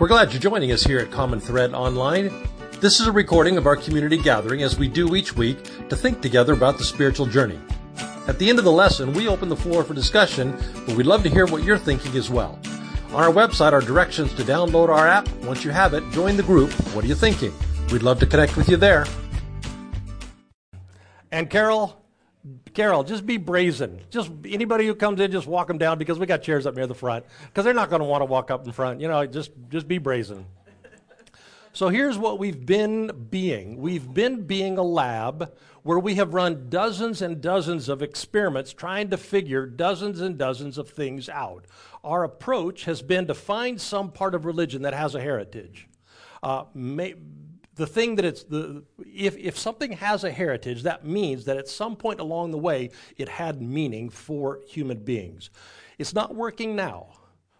We're glad you're joining us here at Common Thread Online. This is a recording of our community gathering as we do each week to think together about the spiritual journey. At the end of the lesson, we open the floor for discussion, but we'd love to hear what you're thinking as well. On our website are directions to download our app. Once you have it, join the group. What are you thinking? We'd love to connect with you there. And Carol, just be brazen. Just anybody who comes in, just walk them down, because we got chairs up near the front, because they're not going to want to walk up in front. You know, just be brazen. So here's what we've been being. We've been being a lab where we have run dozens and dozens of experiments trying to figure dozens and dozens of things out. Our approach has been to find some part of religion that has a heritage. If something has a heritage, that means that at some point along the way, it had meaning for human beings. It's not working now.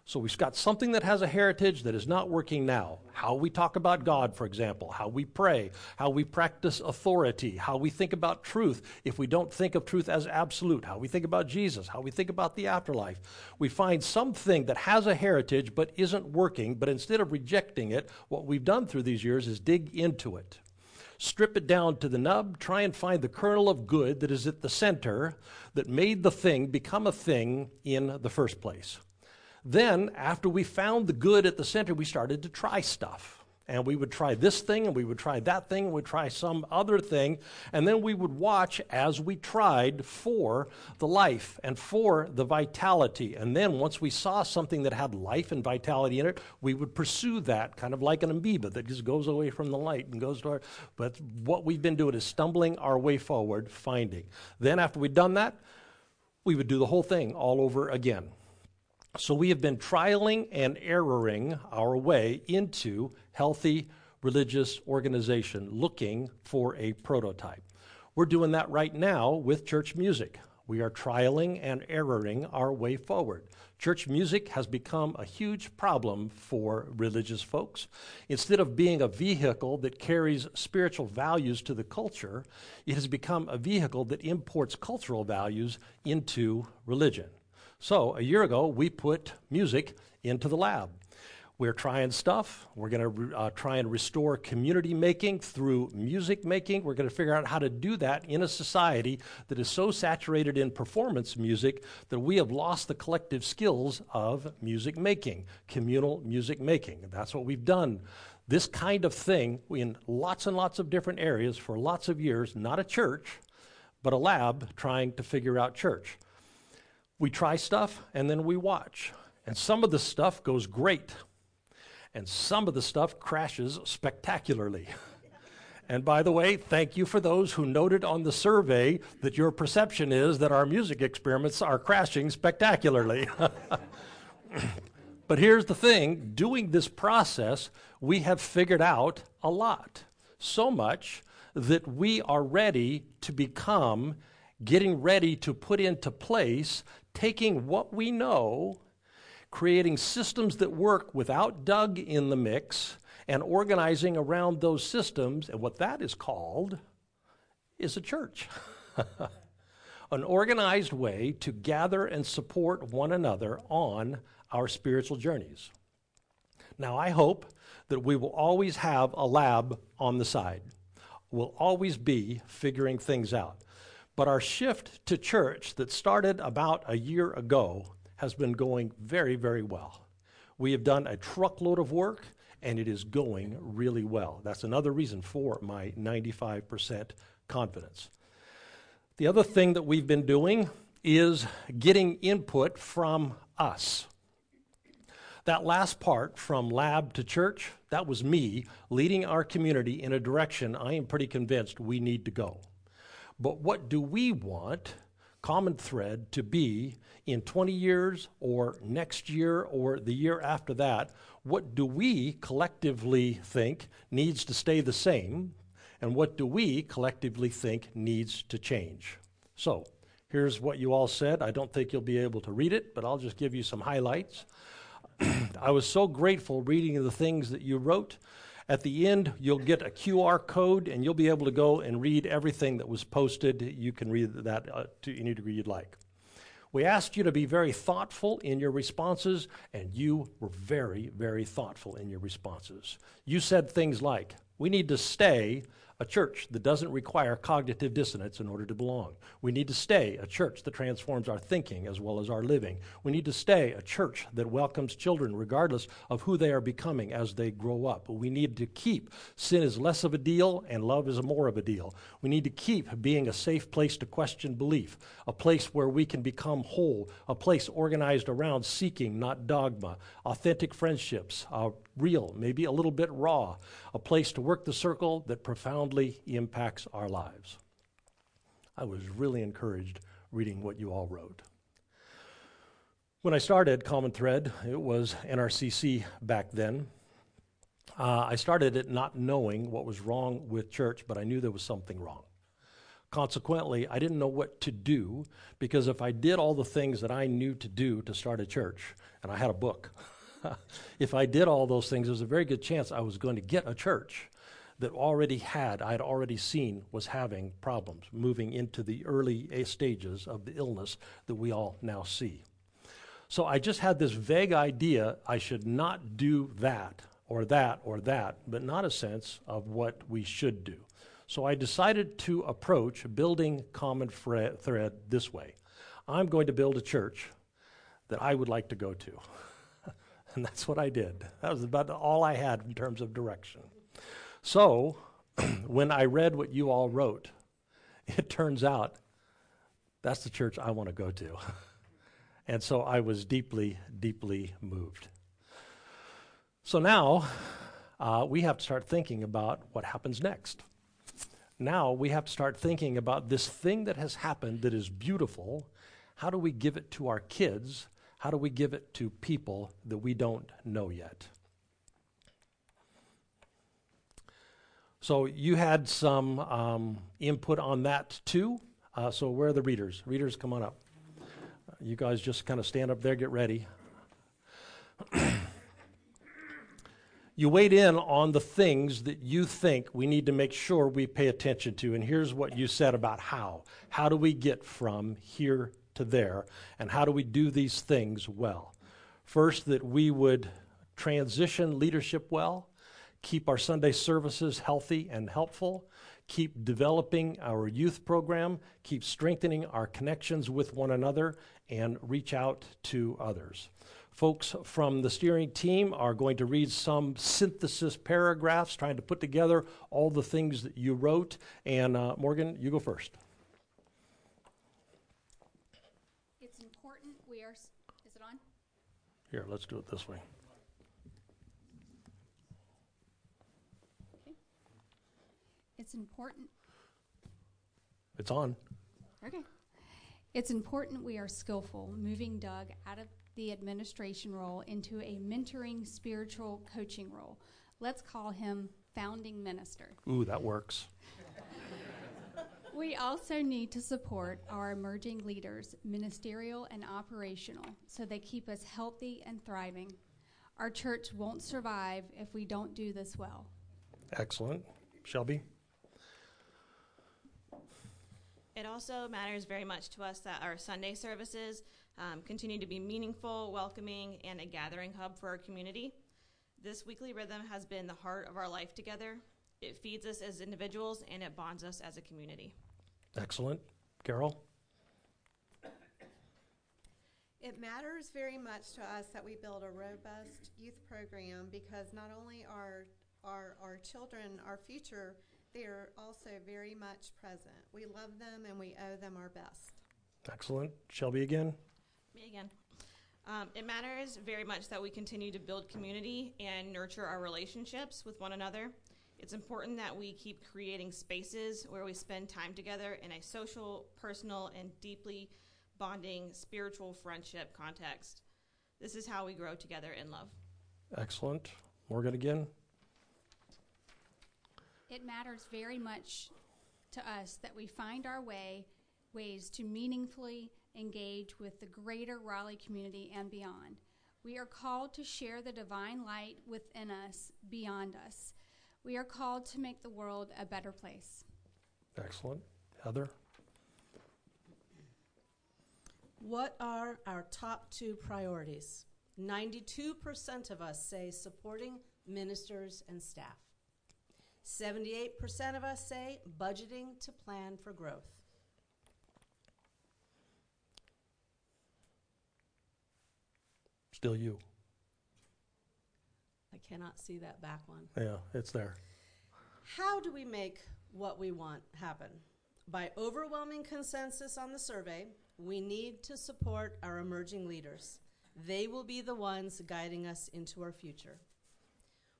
So we've got something that has a heritage that is not working now. How we talk about God, for example, how we pray, how we practice authority, how we think about truth if we don't think of truth as absolute, how we think about Jesus, how we think about the afterlife. We find something that has a heritage but isn't working, but instead of rejecting it, what we've done through these years is dig into it. Strip it down to the nub, try and find the kernel of good that is at the center that made the thing become a thing in the first place. Then, after we found the good at the center, we started to try stuff. And we would try this thing, and we would try that thing, and we'd try some other thing. And then we would watch as we tried for the life and for the vitality. And then once we saw something that had life and vitality in it, we would pursue that, kind of like an amoeba that just goes away from the light and goes to our... But what we've been doing is stumbling our way forward, finding. Then after we'd done that, we would do the whole thing all over again. So we have been trialing and erroring our way into healthy religious organization, looking for a prototype. We're doing that right now with church music. We are trialing and erroring our way forward. Church music has become a huge problem for religious folks. Instead of being a vehicle that carries spiritual values to the culture, it has become a vehicle that imports cultural values into religion. So a year ago, we put music into the lab. We're trying stuff. We're going to try and restore community making through music making. We're going to figure out how to do that in a society that is so saturated in performance music that we have lost the collective skills of music making, communal music making. That's what we've done. This kind of thing in lots and lots of different areas for lots of years, not a church, but a lab trying to figure out church. We try stuff, and then we watch. And some of the stuff goes great. And some of the stuff crashes spectacularly. And by the way, thank you for those who noted on the survey that your perception is that our music experiments are crashing spectacularly. But here's the thing. Doing this process, we have figured out a lot. So much that we are ready to become, getting ready to put into place, taking what we know, creating systems that work without Doug in the mix, and organizing around those systems. And what that is called is a church. An organized way to gather and support one another on our spiritual journeys. Now, I hope that we will always have a lab on the side. We'll always be figuring things out. But our shift to church that started about a year ago has been going very, very well. We have done a truckload of work, and it is going really well. That's another reason for my 95% confidence. The other thing that we've been doing is getting input from us. That last part, from lab to church, that was me leading our community in a direction I am pretty convinced we need to go. But what do we want Common Thread to be in 20 years or next year or the year after that? What do we collectively think needs to stay the same? And what do we collectively think needs to change? So here's what you all said. I don't think you'll be able to read it, but I'll just give you some highlights. I was so grateful reading the things that you wrote. At the end, you'll get a QR code, and you'll be able to go and read everything that was posted. You can read that to any degree you'd like. We asked you to be very thoughtful in your responses, and you were very, very thoughtful in your responses. You said things like, we need to stay a church that doesn't require cognitive dissonance in order to belong. We need to stay a church that transforms our thinking as well as our living. We need to stay a church that welcomes children regardless of who they are becoming as they grow up. We need to keep sin is less of a deal and love is more of a deal. We need to keep being a safe place to question belief, a place where we can become whole, a place organized around seeking, not dogma, authentic friendships, real, maybe a little bit raw, a place to work the circle that profoundly impacts our lives. I was really encouraged reading what you all wrote. When I started Common Thread, it was NRCC back then. I started it not knowing what was wrong with church, but I knew there was something wrong. Consequently, I didn't know what to do, because if I did all the things that I knew to do to start a church, and I had a book, if I did all those things, there's a very good chance I was going to get a church that I had already seen was having problems, moving into the early stages of the illness that we all now see. So I just had this vague idea I should not do that or that or that, but not a sense of what we should do. So I decided to approach building Common Thread this way. I'm going to build a church that I would like to go to. And that's what I did. That was about all I had in terms of direction. So when I read what you all wrote, it turns out that's the church I want to go to. And so I was deeply, deeply moved. So now we have to start thinking about what happens next. Now we have to start thinking about this thing that has happened that is beautiful. How do we give it to our kids? How do we give it to people that we don't know yet? So you had some input on that too. So where are the readers? Readers, come on up. You guys just kind of stand up there, get ready. You weighed in on the things that you think we need to make sure we pay attention to. And here's what you said about how. How do we get from here to there, and how do we do these things well? First, that we would transition leadership well, keep our Sunday services healthy and helpful, keep developing our youth program, keep strengthening our connections with one another, and reach out to others. Folks from the steering team are going to read some synthesis paragraphs, trying to put together all the things that you wrote, and Morgan, you go first. Here, let's do it this way. Okay. It's important. It's on. Okay. It's important we are skillful, moving Doug out of the administration role into a mentoring spiritual coaching role. Let's call him founding minister. Ooh, that works. We also need to support our emerging leaders, ministerial and operational, so they keep us healthy and thriving. Our church won't survive if we don't do this well. Excellent. Shelby? It also matters very much to us that our Sunday services continue to be meaningful, welcoming, and a gathering hub for our community. This weekly rhythm has been the heart of our life together. It feeds us as individuals, and it bonds us as a community. Excellent. Carol? It matters very much to us that we build a robust youth program, because not only are our children our future, they're also very much present. We love them, and we owe them our best. Excellent. Shelby again? Me again. It matters very much that we continue to build community and nurture our relationships with one another. It's important that we keep creating spaces where we spend time together in a social, personal, and deeply bonding spiritual friendship context. This is how we grow together in love. Excellent. Morgan again. It matters very much to us that we find our ways to meaningfully engage with the greater Raleigh community and beyond. We are called to share the divine light within us, beyond us. We are called to make the world a better place. Excellent. Heather? What are our top two priorities? 92% of us say supporting ministers and staff. 78% of us say budgeting to plan for growth. Still you. I cannot see that back one. Yeah, it's there. How do we make what we want happen? By overwhelming consensus on the survey, we need to support our emerging leaders. They will be the ones guiding us into our future.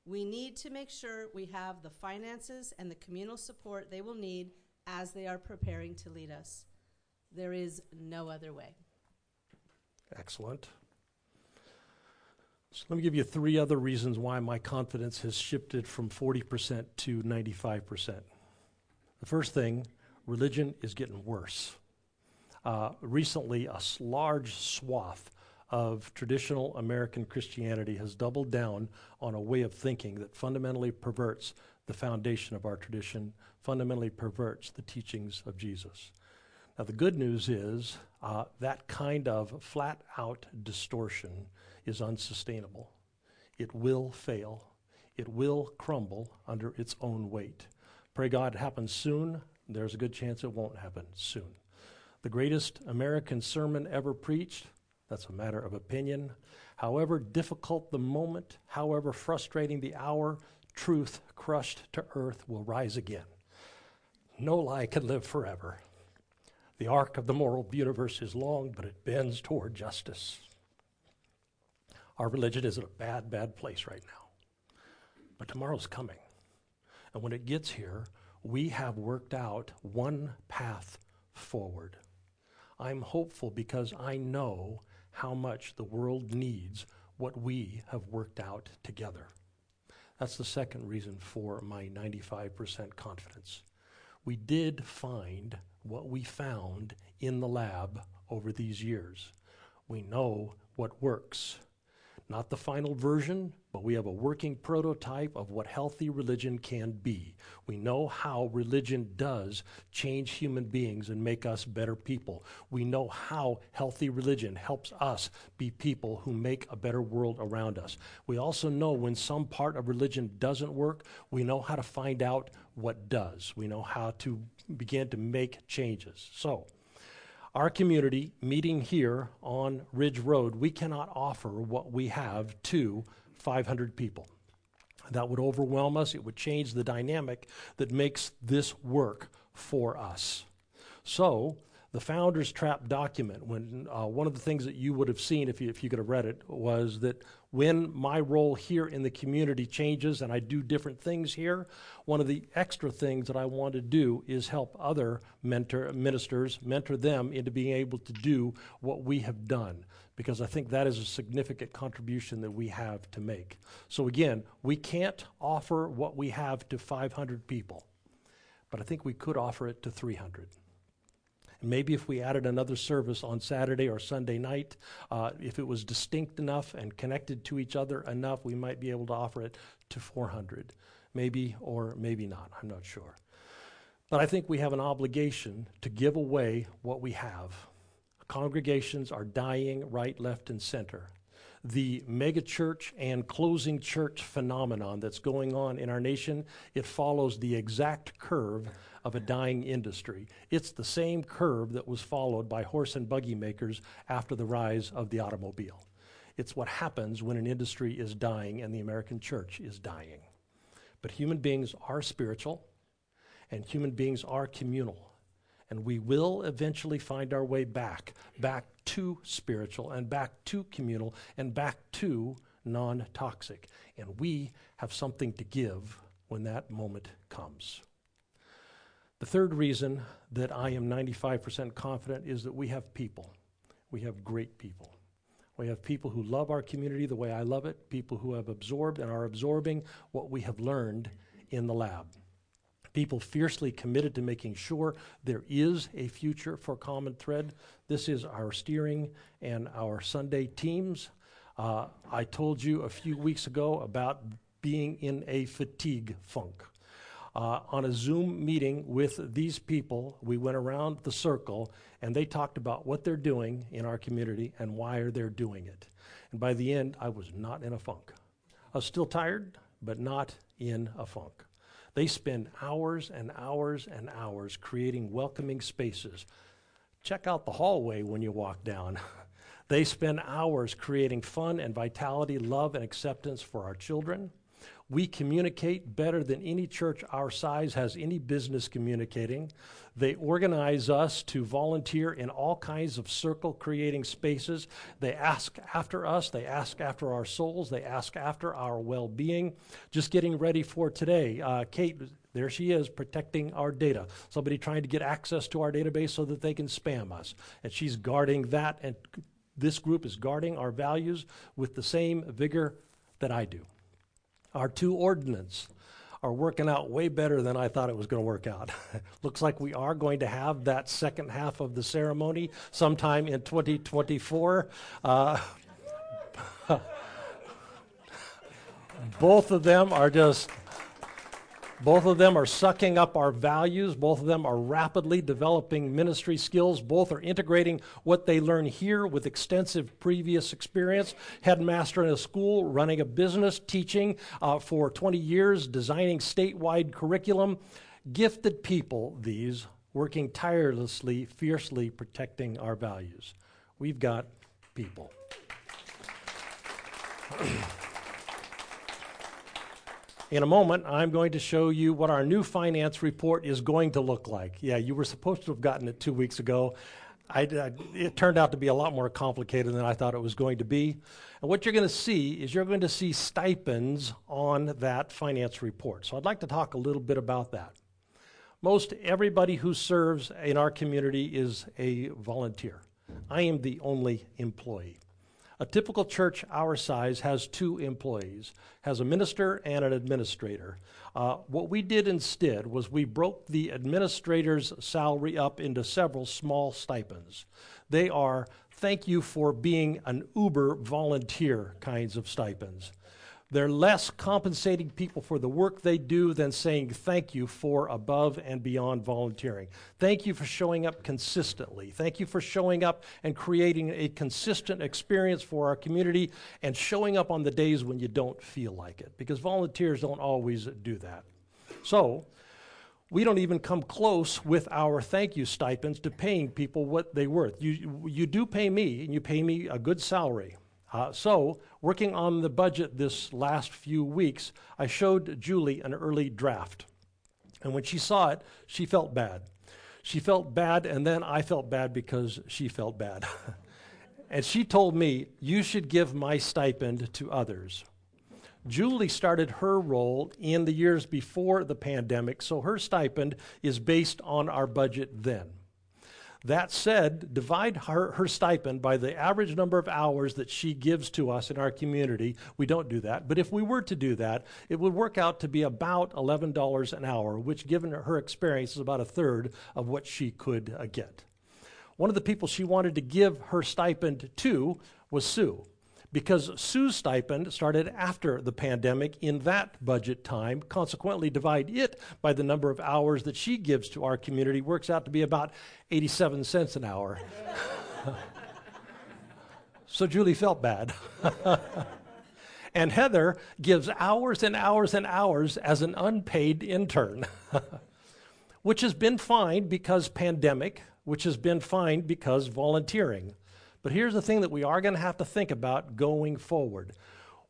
We need to make sure we have the finances and the communal support they will need as they are preparing to lead us. There is no other way. Excellent. So let me give you three other reasons why my confidence has shifted from 40% to 95%. The first thing, religion is getting worse. Recently, a large swath of traditional American Christianity has doubled down on a way of thinking that fundamentally perverts the foundation of our tradition, fundamentally perverts the teachings of Jesus. Now, the good news is that kind of flat-out distortion is unsustainable. It will fail. It will crumble under its own weight. Pray God it happens soon. There's a good chance it won't happen soon. The greatest American sermon ever preached, that's a matter of opinion. However difficult the moment, however frustrating the hour, truth crushed to earth will rise again. No lie can live forever. The arc of the moral universe is long, but it bends toward justice. Our religion is in a bad, bad place right now. But tomorrow's coming. And when it gets here, we have worked out one path forward. I'm hopeful because I know how much the world needs what we have worked out together. That's the second reason for my 95% confidence. We did find what we found in the lab over these years. We know what works. Not the final version, but we have a working prototype of what healthy religion can be. We know how religion does change human beings and make us better people. We know how healthy religion helps us be people who make a better world around us. We also know when some part of religion doesn't work, we know how to find out what does. We know how to begin to make changes. So, our community meeting here on Ridge Road, we cannot offer what we have to 500 people. That would overwhelm us. It would change the dynamic that makes this work for us. So the Founder's Trap document, when one of the things that you would have seen if you could have read it, was that when my role here in the community changes and I do different things here, one of the extra things that I want to do is help other ministers mentor them into being able to do what we have done, because I think that is a significant contribution that we have to make. So again, we can't offer what we have to 500 people, but I think we could offer it to 300. And maybe if we added another service on Saturday or Sunday night, if it was distinct enough and connected to each other enough, we might be able to offer it to 400. Maybe or maybe not, I'm not sure. But I think we have an obligation to give away what we have. Congregations are dying right, left, and center. The megachurch and closing church phenomenon that's going on in our nation, it follows the exact curve of a dying industry. It's the same curve that was followed by horse and buggy makers after the rise of the automobile. It's what happens when an industry is dying and the American church is dying. But human beings are spiritual and human beings are communal. And we will eventually find our way back to spiritual and back to communal and back to non-toxic. And we have something to give when that moment comes. The third reason that I am 95% confident is that we have people. We have great people. We have people who love our community the way I love it, people who have absorbed and are absorbing what we have learned in the lab. People fiercely committed to making sure there is a future for Common Thread. This is our steering and our Sunday teams. I told you a few weeks ago about being in a fatigue funk. on a Zoom meeting with these people. We went around the circle, and they talked about what they're doing in our community and why are they doing it. And by the end, I was not in a funk. I was still tired, but not in a funk. They spend hours and hours and hours creating welcoming spaces. Check out the hallway when you walk down. They spend hours creating fun and vitality, love and acceptance for our children. We communicate better than any church our size has any business communicating. They organize us to volunteer in all kinds of circle-creating spaces. They ask after us. They ask after our souls. They ask after our well-being. Just getting ready for today. Kate, there she is, protecting our data. Somebody trying to get access to our database so that they can spam us. And she's guarding that. And this group is guarding our values with the same vigor that I do. Our two ordinances are working out way better than I thought it was going to work out. Looks like we are going to have that second half of the ceremony sometime in 2024. Both of them are sucking up our values. Both of them are rapidly developing ministry skills. Both are integrating what they learn here with extensive previous experience. Headmaster in a school, running a business, teaching for 20 years, designing statewide curriculum. Gifted people, these, working tirelessly, fiercely protecting our values. We've got people. In a moment, I'm going to show you what our new finance report is going to look like. Yeah, you were supposed to have gotten it 2 weeks ago. It turned out to be a lot more complicated than I thought it was going to be. And what you're going to see is you're going to see stipends on that finance report. So I'd like to talk a little bit about that. Most everybody who serves in our community is a volunteer. I am the only employee. A typical church our size has two employees, has a minister and an administrator. What we did instead was we broke the administrator's salary up into several small stipends. They are thank you for being an Uber volunteer kinds of stipends. They're less compensating people for the work they do than saying thank you for above and beyond volunteering. Thank you for showing up consistently. Thank you for showing up and creating a consistent experience for our community and showing up on the days when you don't feel like it, because volunteers don't always do that. So we don't even come close with our thank you stipends to paying people what they're worth. You do pay me, and you pay me a good salary. So, working on the budget this last few weeks, I showed Julie an early draft. And when she saw it, she felt bad. She felt bad, and then I felt bad because she felt bad. And she told me, you should give my stipend to others. Julie started her role in the years before the pandemic, so her stipend is based on our budget then. That said, divide her stipend by the average number of hours that she gives to us in our community. We don't do that, but if we were to do that, it would work out to be about $11 an hour, which given her experience is about a third of what she could get. One of the people she wanted to give her stipend to was Sue, because Sue's stipend started after the pandemic in that budget time. Consequently, divide it by the number of hours that she gives to our community, works out to be about 87 cents an hour. So Julie felt bad. And Heather gives hours and hours and hours as an unpaid intern, which has been fine because pandemic, which has been fine because volunteering. But here's the thing that we are going to have to think about going forward.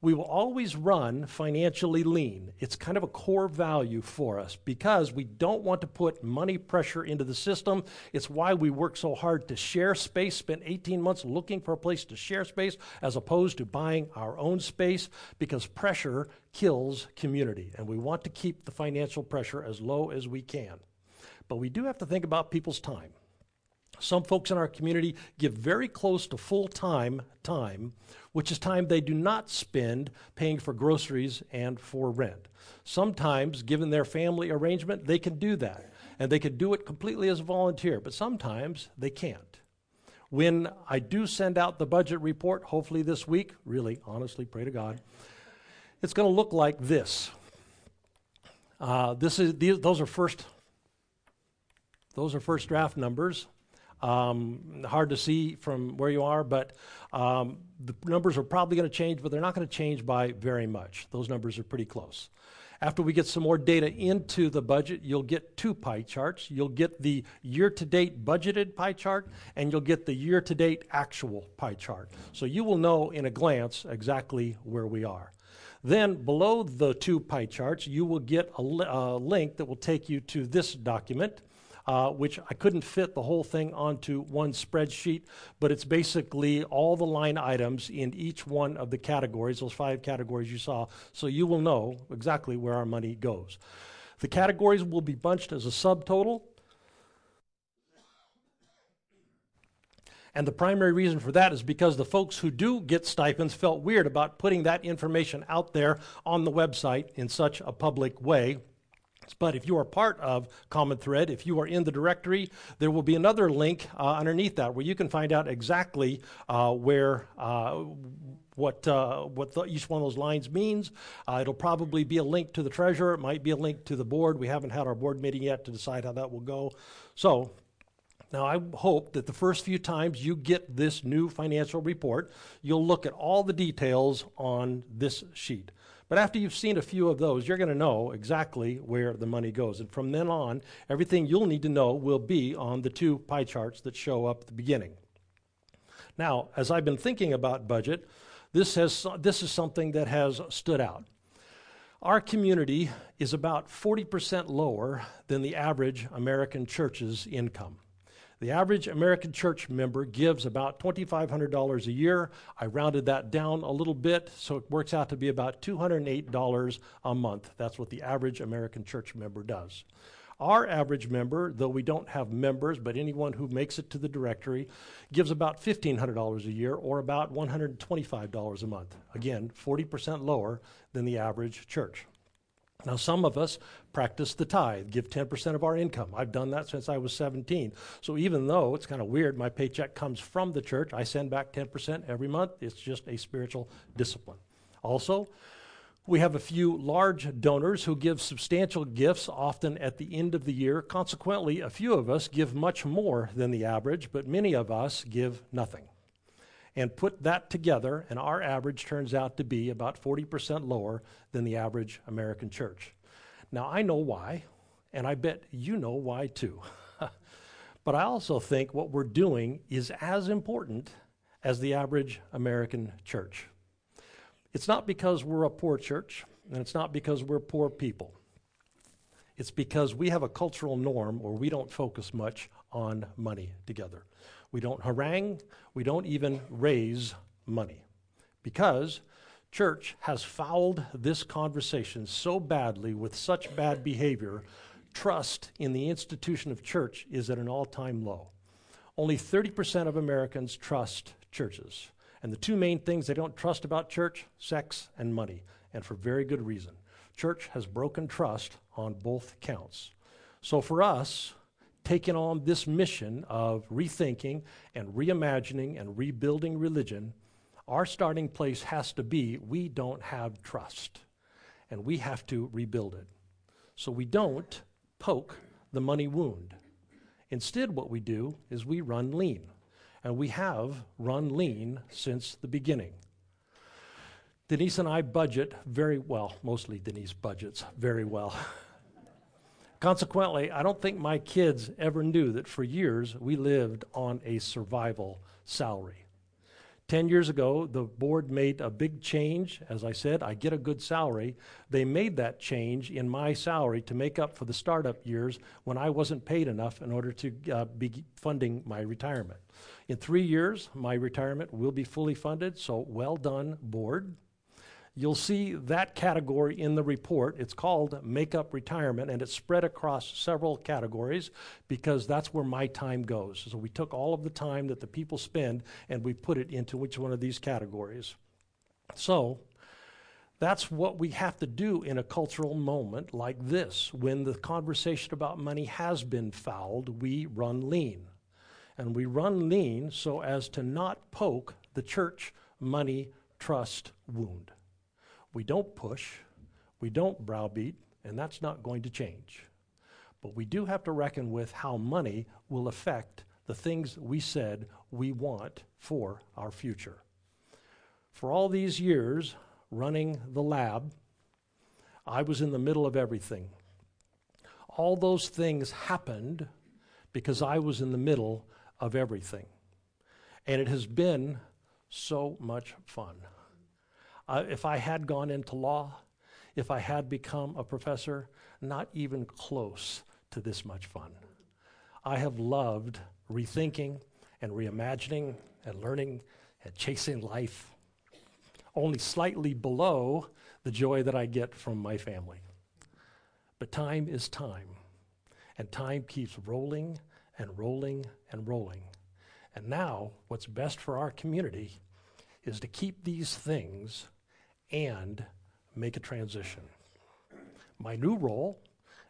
We will always run financially lean. It's kind of a core value for us because we don't want to put money pressure into the system. It's why we work so hard to share space, spent 18 months looking for a place to share space as opposed to buying our own space, because pressure kills community, and we want to keep the financial pressure as low as we can. But we do have to think about people's time. Some folks in our community give very close to full-time time, which is time they do not spend paying for groceries and for rent. Sometimes, given their family arrangement, they can do that, and they can do it completely as a volunteer, but sometimes they can't. When I do send out the budget report, hopefully this week, really, honestly, pray to God, it's going to look like this. Those are first draft numbers. Hard to see from where you are, but the numbers are probably going to change, but they're not going to change by very much. Those numbers are pretty close. After we get some more data into the budget, you'll get two pie charts. You'll get the year-to-date budgeted pie chart, and you'll get the year-to-date actual pie chart. So you will know in a glance exactly where we are. Then below the two pie charts, you will get a link that will take you to this document, which I couldn't fit the whole thing onto one spreadsheet, but it's basically all the line items in each one of the categories, those five categories you saw, so you will know exactly where our money goes. The categories will be bunched as a subtotal, and the primary reason for that is because the folks who do get stipends felt weird about putting that information out there on the website in such a public way. But if you are part of Common Thread, if you are in the directory, there will be another link underneath that where you can find out exactly what each one of those lines means. It'll probably be a link to the treasurer. It might be a link to the board. We haven't had our board meeting yet to decide how that will go. So now I hope that the first few times you get this new financial report, you'll look at all the details on this sheet. But after you've seen a few of those, you're going to know exactly where the money goes. And from then on, everything you'll need to know will be on the two pie charts that show up at the beginning. Now, as I've been thinking about budget, this is something that has stood out. Our community is about 40% lower than the average American church's income. The average American church member gives about $2,500 a year. I rounded that down a little bit, so it works out to be about $208 a month. That's what the average American church member does. Our average member, though we don't have members, but anyone who makes it to the directory, gives about $1,500 a year or about $125 a month. Again, 40% lower than the average church. Now, some of us practice the tithe, give 10% of our income. I've done that since I was 17. So even though it's kind of weird, my paycheck comes from the church, I send back 10% every month. It's just a spiritual discipline. Also, we have a few large donors who give substantial gifts, often at the end of the year. Consequently, a few of us give much more than the average, but many of us give nothing. And put that together, and our average turns out to be about 40% lower than the average American church. Now, I know why, and I bet you know why too. But I also think what we're doing is as important as the average American church. It's not because we're a poor church, and it's not because we're poor people. It's because we have a cultural norm where we don't focus much on money together. We don't harangue, we don't even raise money, because church has fouled this conversation so badly with such bad behavior. Trust in the institution of church is at an all-time low. Only 30% of Americans trust churches, and the two main things they don't trust about church: sex and money, and for very good reason. Church has broken trust on both counts. So for us, taking on this mission of rethinking and reimagining and rebuilding religion, our starting place has to be, we don't have trust, and we have to rebuild it. So we don't poke the money wound. Instead, what we do is we run lean, and we have run lean since the beginning. Denise and I budget very well. Mostly Denise budgets very well. Consequently, I don't think my kids ever knew that for years we lived on a survival salary. 10 years ago, the board made a big change. As I said, I get a good salary. They made that change in my salary to make up for the startup years when I wasn't paid enough in order to be funding my retirement. In 3 years, my retirement will be fully funded, so well done, board. You'll see that category in the report. It's called Make Up Retirement, and it's spread across several categories because that's where my time goes. So we took all of the time that the people spend and we put it into each one of these categories. So that's what we have to do in a cultural moment like this. When the conversation about money has been fouled, we run lean. And we run lean so as to not poke the church money trust wound. We don't push, we don't browbeat, and that's not going to change. But we do have to reckon with how money will affect the things we said we want for our future. For all these years, running the lab, I was in the middle of everything. All those things happened because I was in the middle of everything. And it has been so much fun. If I had gone into law, if I had become a professor, not even close to this much fun. I have loved rethinking and reimagining and learning and chasing life, only slightly below the joy that I get from my family. But time is time, and time keeps rolling and rolling and rolling. And now, what's best for our community is to keep these things and make a transition. My new role,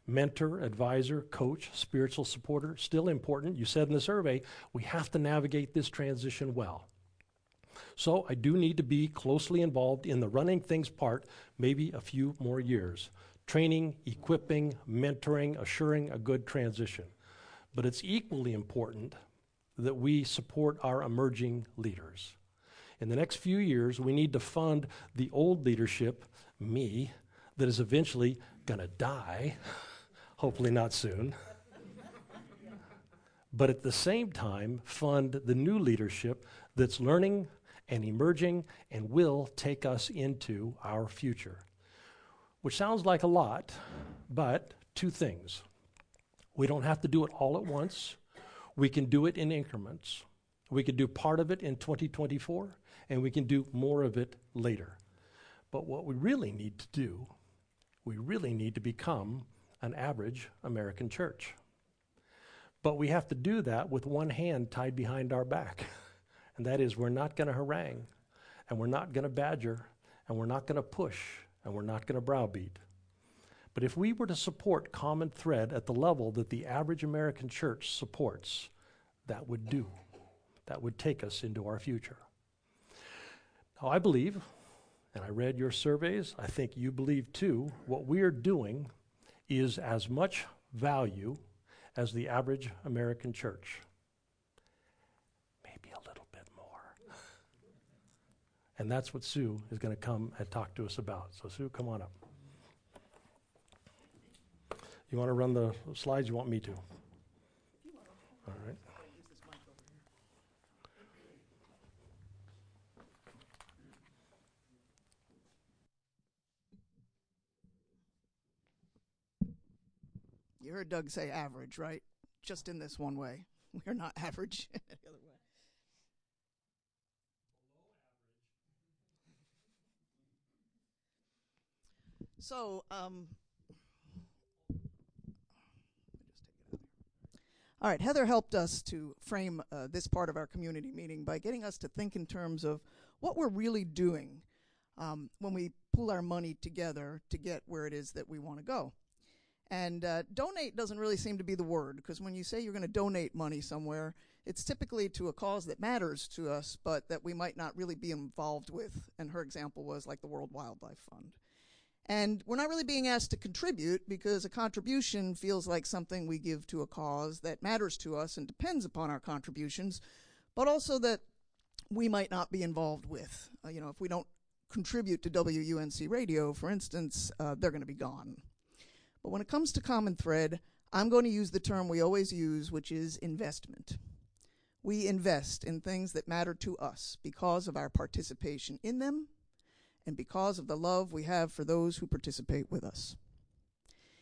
mentor, advisor, coach, spiritual supporter, still important. You said in the survey, we have to navigate this transition well. So I do need to be closely involved in the running things part, maybe a few more years. Training, equipping, mentoring, assuring a good transition. But it's equally important that we support our emerging leaders. In the next few years, we need to fund the old leadership, me, that is eventually gonna die, hopefully not soon, but at the same time, fund the new leadership that's learning and emerging and will take us into our future. Which sounds like a lot, but two things. We don't have to do it all at once. We can do it in increments. We can do part of it in 2024, and we can do more of it later. But what we really need to do, we really need to become an average American church. But we have to do that with one hand tied behind our back. And that is, we're not going to harangue, and we're not going to badger, and we're not going to push, and we're not going to browbeat. But if we were to support Common Thread at the level that the average American church supports, that would do. That would take us into our future. Now, I believe, and I read your surveys, I think you believe too, what we are doing is as much value as the average American church. Maybe a little bit more. And that's what Sue is going to come and talk to us about. So Sue, come on up. You want to run the slides? You want me to? All right. You heard Doug say average, right? Just in this one way. We're not average in any other way. So, all right, Heather helped us to frame this part of our community meeting by getting us to think in terms of what we're really doing when we pool our money together to get where it is that we want to go. And donate doesn't really seem to be the word, because when you say you're going to donate money somewhere, it's typically to a cause that matters to us, but that we might not really be involved with. And her example was like the World Wildlife Fund. And we're not really being asked to contribute, because a contribution feels like something we give to a cause that matters to us and depends upon our contributions, but also that we might not be involved with. You know, if we don't contribute to WUNC Radio, for instance, they're going to be gone. But when it comes to Common Thread, I'm going to use the term we always use, which is investment. We invest in things that matter to us because of our participation in them and because of the love we have for those who participate with us.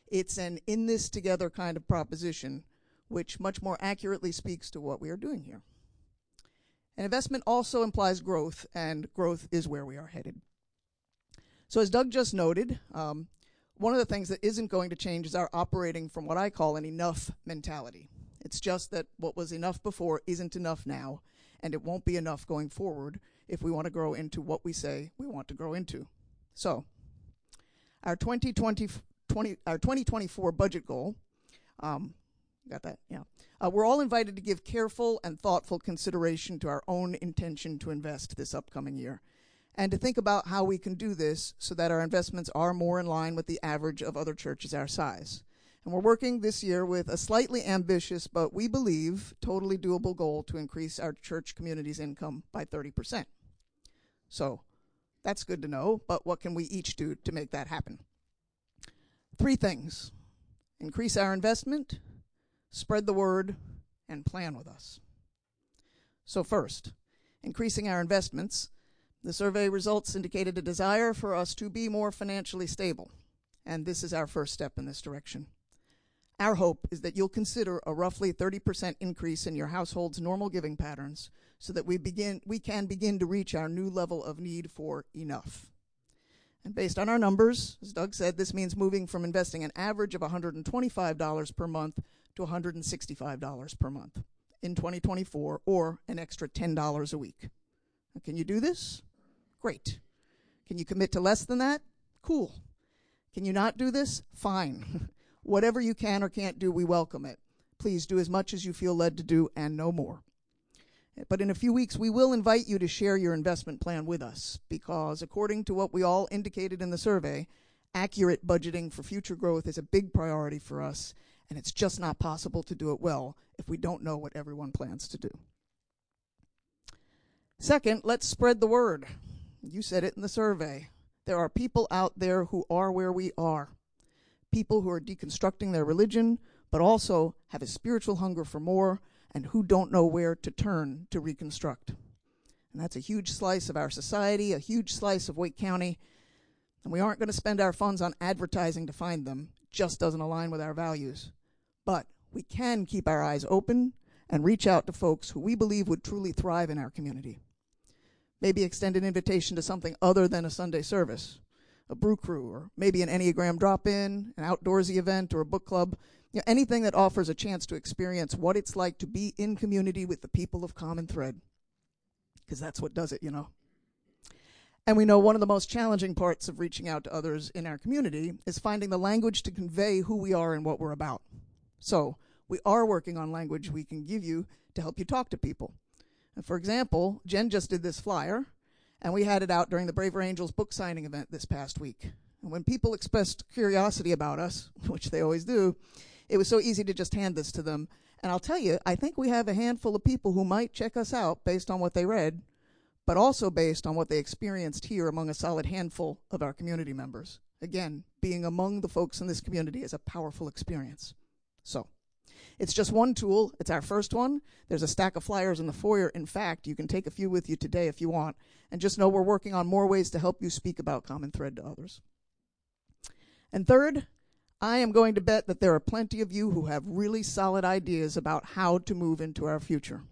It's an in this together kind of proposition, which much more accurately speaks to what we are doing here. And investment also implies growth, and growth is where we are headed. So as Doug just noted, one of the things that isn't going to change is our operating from what I call an enough mentality. It's just that what was enough before isn't enough now, and it won't be enough going forward if we want to grow into what we say we want to grow into. So our 2024 budget goal, got that, yeah. We're all invited to give careful and thoughtful consideration to our own intention to invest this upcoming year. and to think about how we can do this so that our investments are more in line with the average of other churches our size. And we're working this year with a slightly ambitious, but we believe, totally doable goal to increase our church community's income by 30%. So that's good to know, but what can we each do to make that happen? Three things: increase our investment, spread the word, and plan with us. So first, increasing our investments. The survey results indicated a desire for us to be more financially stable, and this is our first step in this direction. Our hope is that you'll consider a roughly 30% increase in your household's normal giving patterns so that we can begin to reach our new level of need for enough. And based on our numbers, as Doug said, this means moving from investing an average of $125 per month to $165 per month in 2024, or an extra $10 a week. Now, can you do this? Great. Can you commit to less than that? Cool. Can you not do this? Fine. Whatever you can or can't do, we welcome it. Please do as much as you feel led to do and no more. But in a few weeks, we will invite you to share your investment plan with us, because according to what we all indicated in the survey, accurate budgeting for future growth is a big priority for us, and it's just not possible to do it well if we don't know what everyone plans to do. Second, let's spread the word. You said it in the survey. There are people out there who are where we are, people who are deconstructing their religion, but also have a spiritual hunger for more, and who don't know where to turn to reconstruct. And that's a huge slice of our society, a huge slice of Wake County, and we aren't going to spend our funds on advertising to find them. It just doesn't align with our values. But we can keep our eyes open and reach out to folks who we believe would truly thrive in our community. Maybe extend an invitation to something other than a Sunday service, a brew crew, or maybe an Enneagram drop-in, an outdoorsy event, or a book club. You know, anything that offers a chance to experience what it's like to be in community with the people of Common Thread, because that's what does it, you know. And we know one of the most challenging parts of reaching out to others in our community is finding the language to convey who we are and what we're about. So we are working on language we can give you to help you talk to people. And for example, Jen just did this flyer, and we had it out during the Braver Angels book signing event this past week. And when people expressed curiosity about us, which they always do, it was so easy to just hand this to them. And I'll tell you, I think we have a handful of people who might check us out based on what they read, but also based on what they experienced here among a solid handful of our community members. Again, being among the folks in this community is a powerful experience. So it's just one tool. It's our first one. There's a stack of flyers in the foyer. In fact, you can take a few with you today if you want. And just know we're working on more ways to help you speak about Common Thread to others. And third, I am going to bet that there are plenty of you who have really solid ideas about how to move into our future.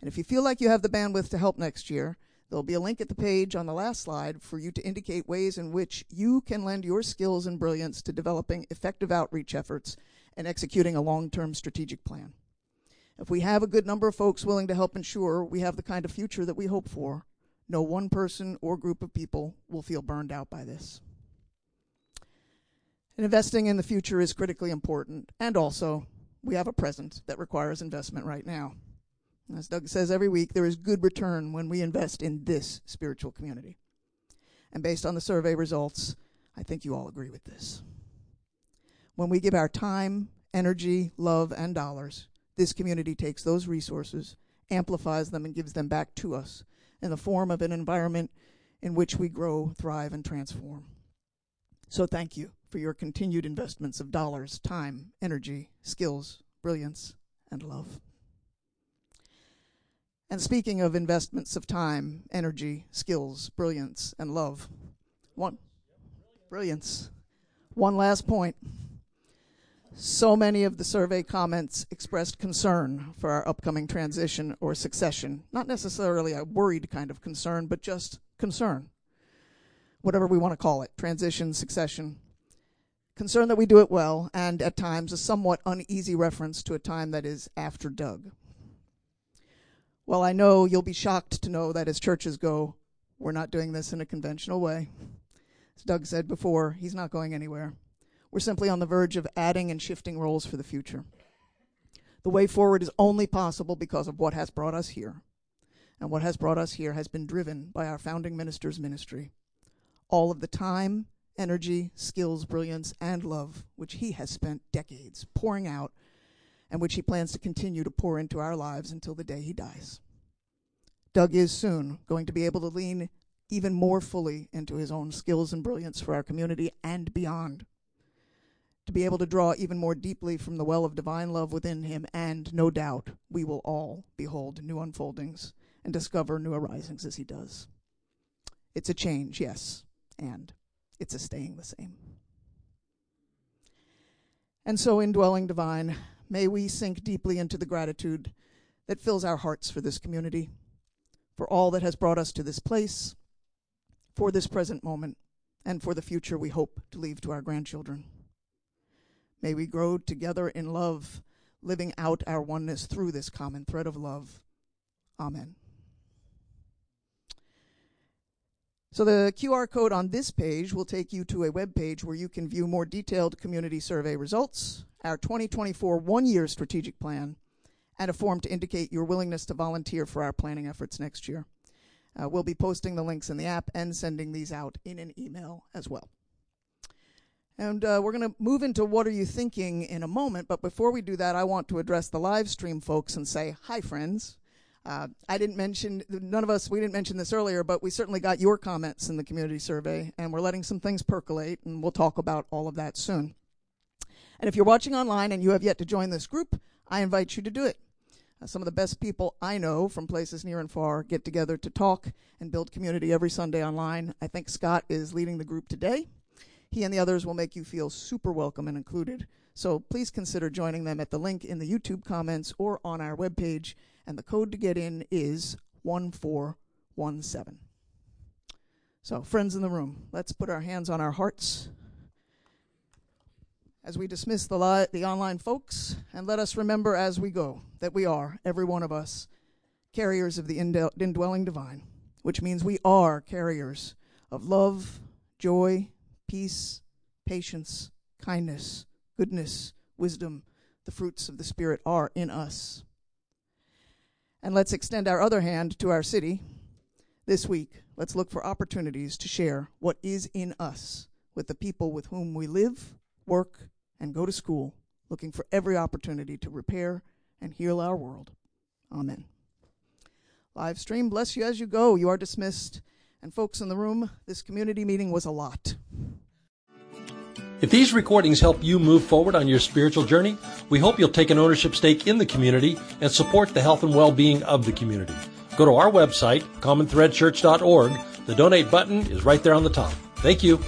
And if you feel like you have the bandwidth to help next year, there'll be a link at the page on the last slide for you to indicate ways in which you can lend your skills and brilliance to developing effective outreach efforts and executing a long-term strategic plan. If we have a good number of folks willing to help ensure we have the kind of future that we hope for, no one person or group of people will feel burned out by this. And investing in the future is critically important, and also we have a present that requires investment right now. As Doug says every week, there is good return when we invest in this spiritual community. And based on the survey results, I think you all agree with this. When we give our time, energy, love, and dollars, this community takes those resources, amplifies them, and gives them back to us in the form of an environment in which we grow, thrive, and transform. So thank you for your continued investments of dollars, time, energy, skills, brilliance, and love. And speaking of investments of time, energy, skills, brilliance, and love, one last point. So many of the survey comments expressed concern for our upcoming transition or succession. Not necessarily a worried kind of concern, but just concern. Whatever we want to call it, transition, succession. Concern that we do it well, and at times a somewhat uneasy reference to a time that is after Doug. Well, I know you'll be shocked to know that as churches go, we're not doing this in a conventional way. As Doug said before, he's not going anywhere. We're simply on the verge of adding and shifting roles for the future. The way forward is only possible because of what has brought us here. and what has brought us here has been driven by our founding minister's ministry. All of the time, energy, skills, brilliance, and love which he has spent decades pouring out and which he plans to continue to pour into our lives until the day he dies. Doug is soon going to be able to lean even more fully into his own skills and brilliance for our community and beyond, to be able to draw even more deeply from the well of divine love within him, and no doubt we will all behold new unfoldings and discover new arisings as he does. It's a change, yes, and it's a staying the same. And so, indwelling divine, may we sink deeply into the gratitude that fills our hearts for this community, for all that has brought us to this place, for this present moment, and for the future we hope to leave to our grandchildren. May we grow together in love, living out our oneness through this common thread of love. Amen. So the QR code on this page will take you to a web page where you can view more detailed community survey results, our 2024 one-year strategic plan, and a form to indicate your willingness to volunteer for our planning efforts next year. We'll be posting the links in the app and sending these out in an email as well. And we're going to move into What Are You Thinking in a moment, but before we do that, I want to address the live stream folks and say, hi, friends. We didn't mention this earlier, but we certainly got your comments in the community survey, and we're letting some things percolate, and we'll talk about all of that soon. And if you're watching online and you have yet to join this group, I invite you to do it. Some of the best people I know from places near and far get together to talk and build community every Sunday online. I think Scott is leading the group today. He and the others will make you feel super welcome and included. So please consider joining them at the link in the YouTube comments or on our webpage. And the code to get in is 1417. So, friends in the room, let's put our hands on our hearts as we dismiss the online folks, and let us remember as we go that we are, every one of us, carriers of the indwelling divine, which means we are carriers of love, joy, peace, patience, kindness, goodness, wisdom. The fruits of the Spirit are in us. And let's extend our other hand to our city. This week, let's look for opportunities to share what is in us with the people with whom we live, work, and go to school, looking for every opportunity to repair and heal our world. Amen. Live stream, bless you as you go. You are dismissed. And folks in the room, this community meeting was a lot. If these recordings help you move forward on your spiritual journey, we hope you'll take an ownership stake in the community and support the health and well-being of the community. Go to our website, commonthreadchurch.org. The donate button is right there on the top. Thank you.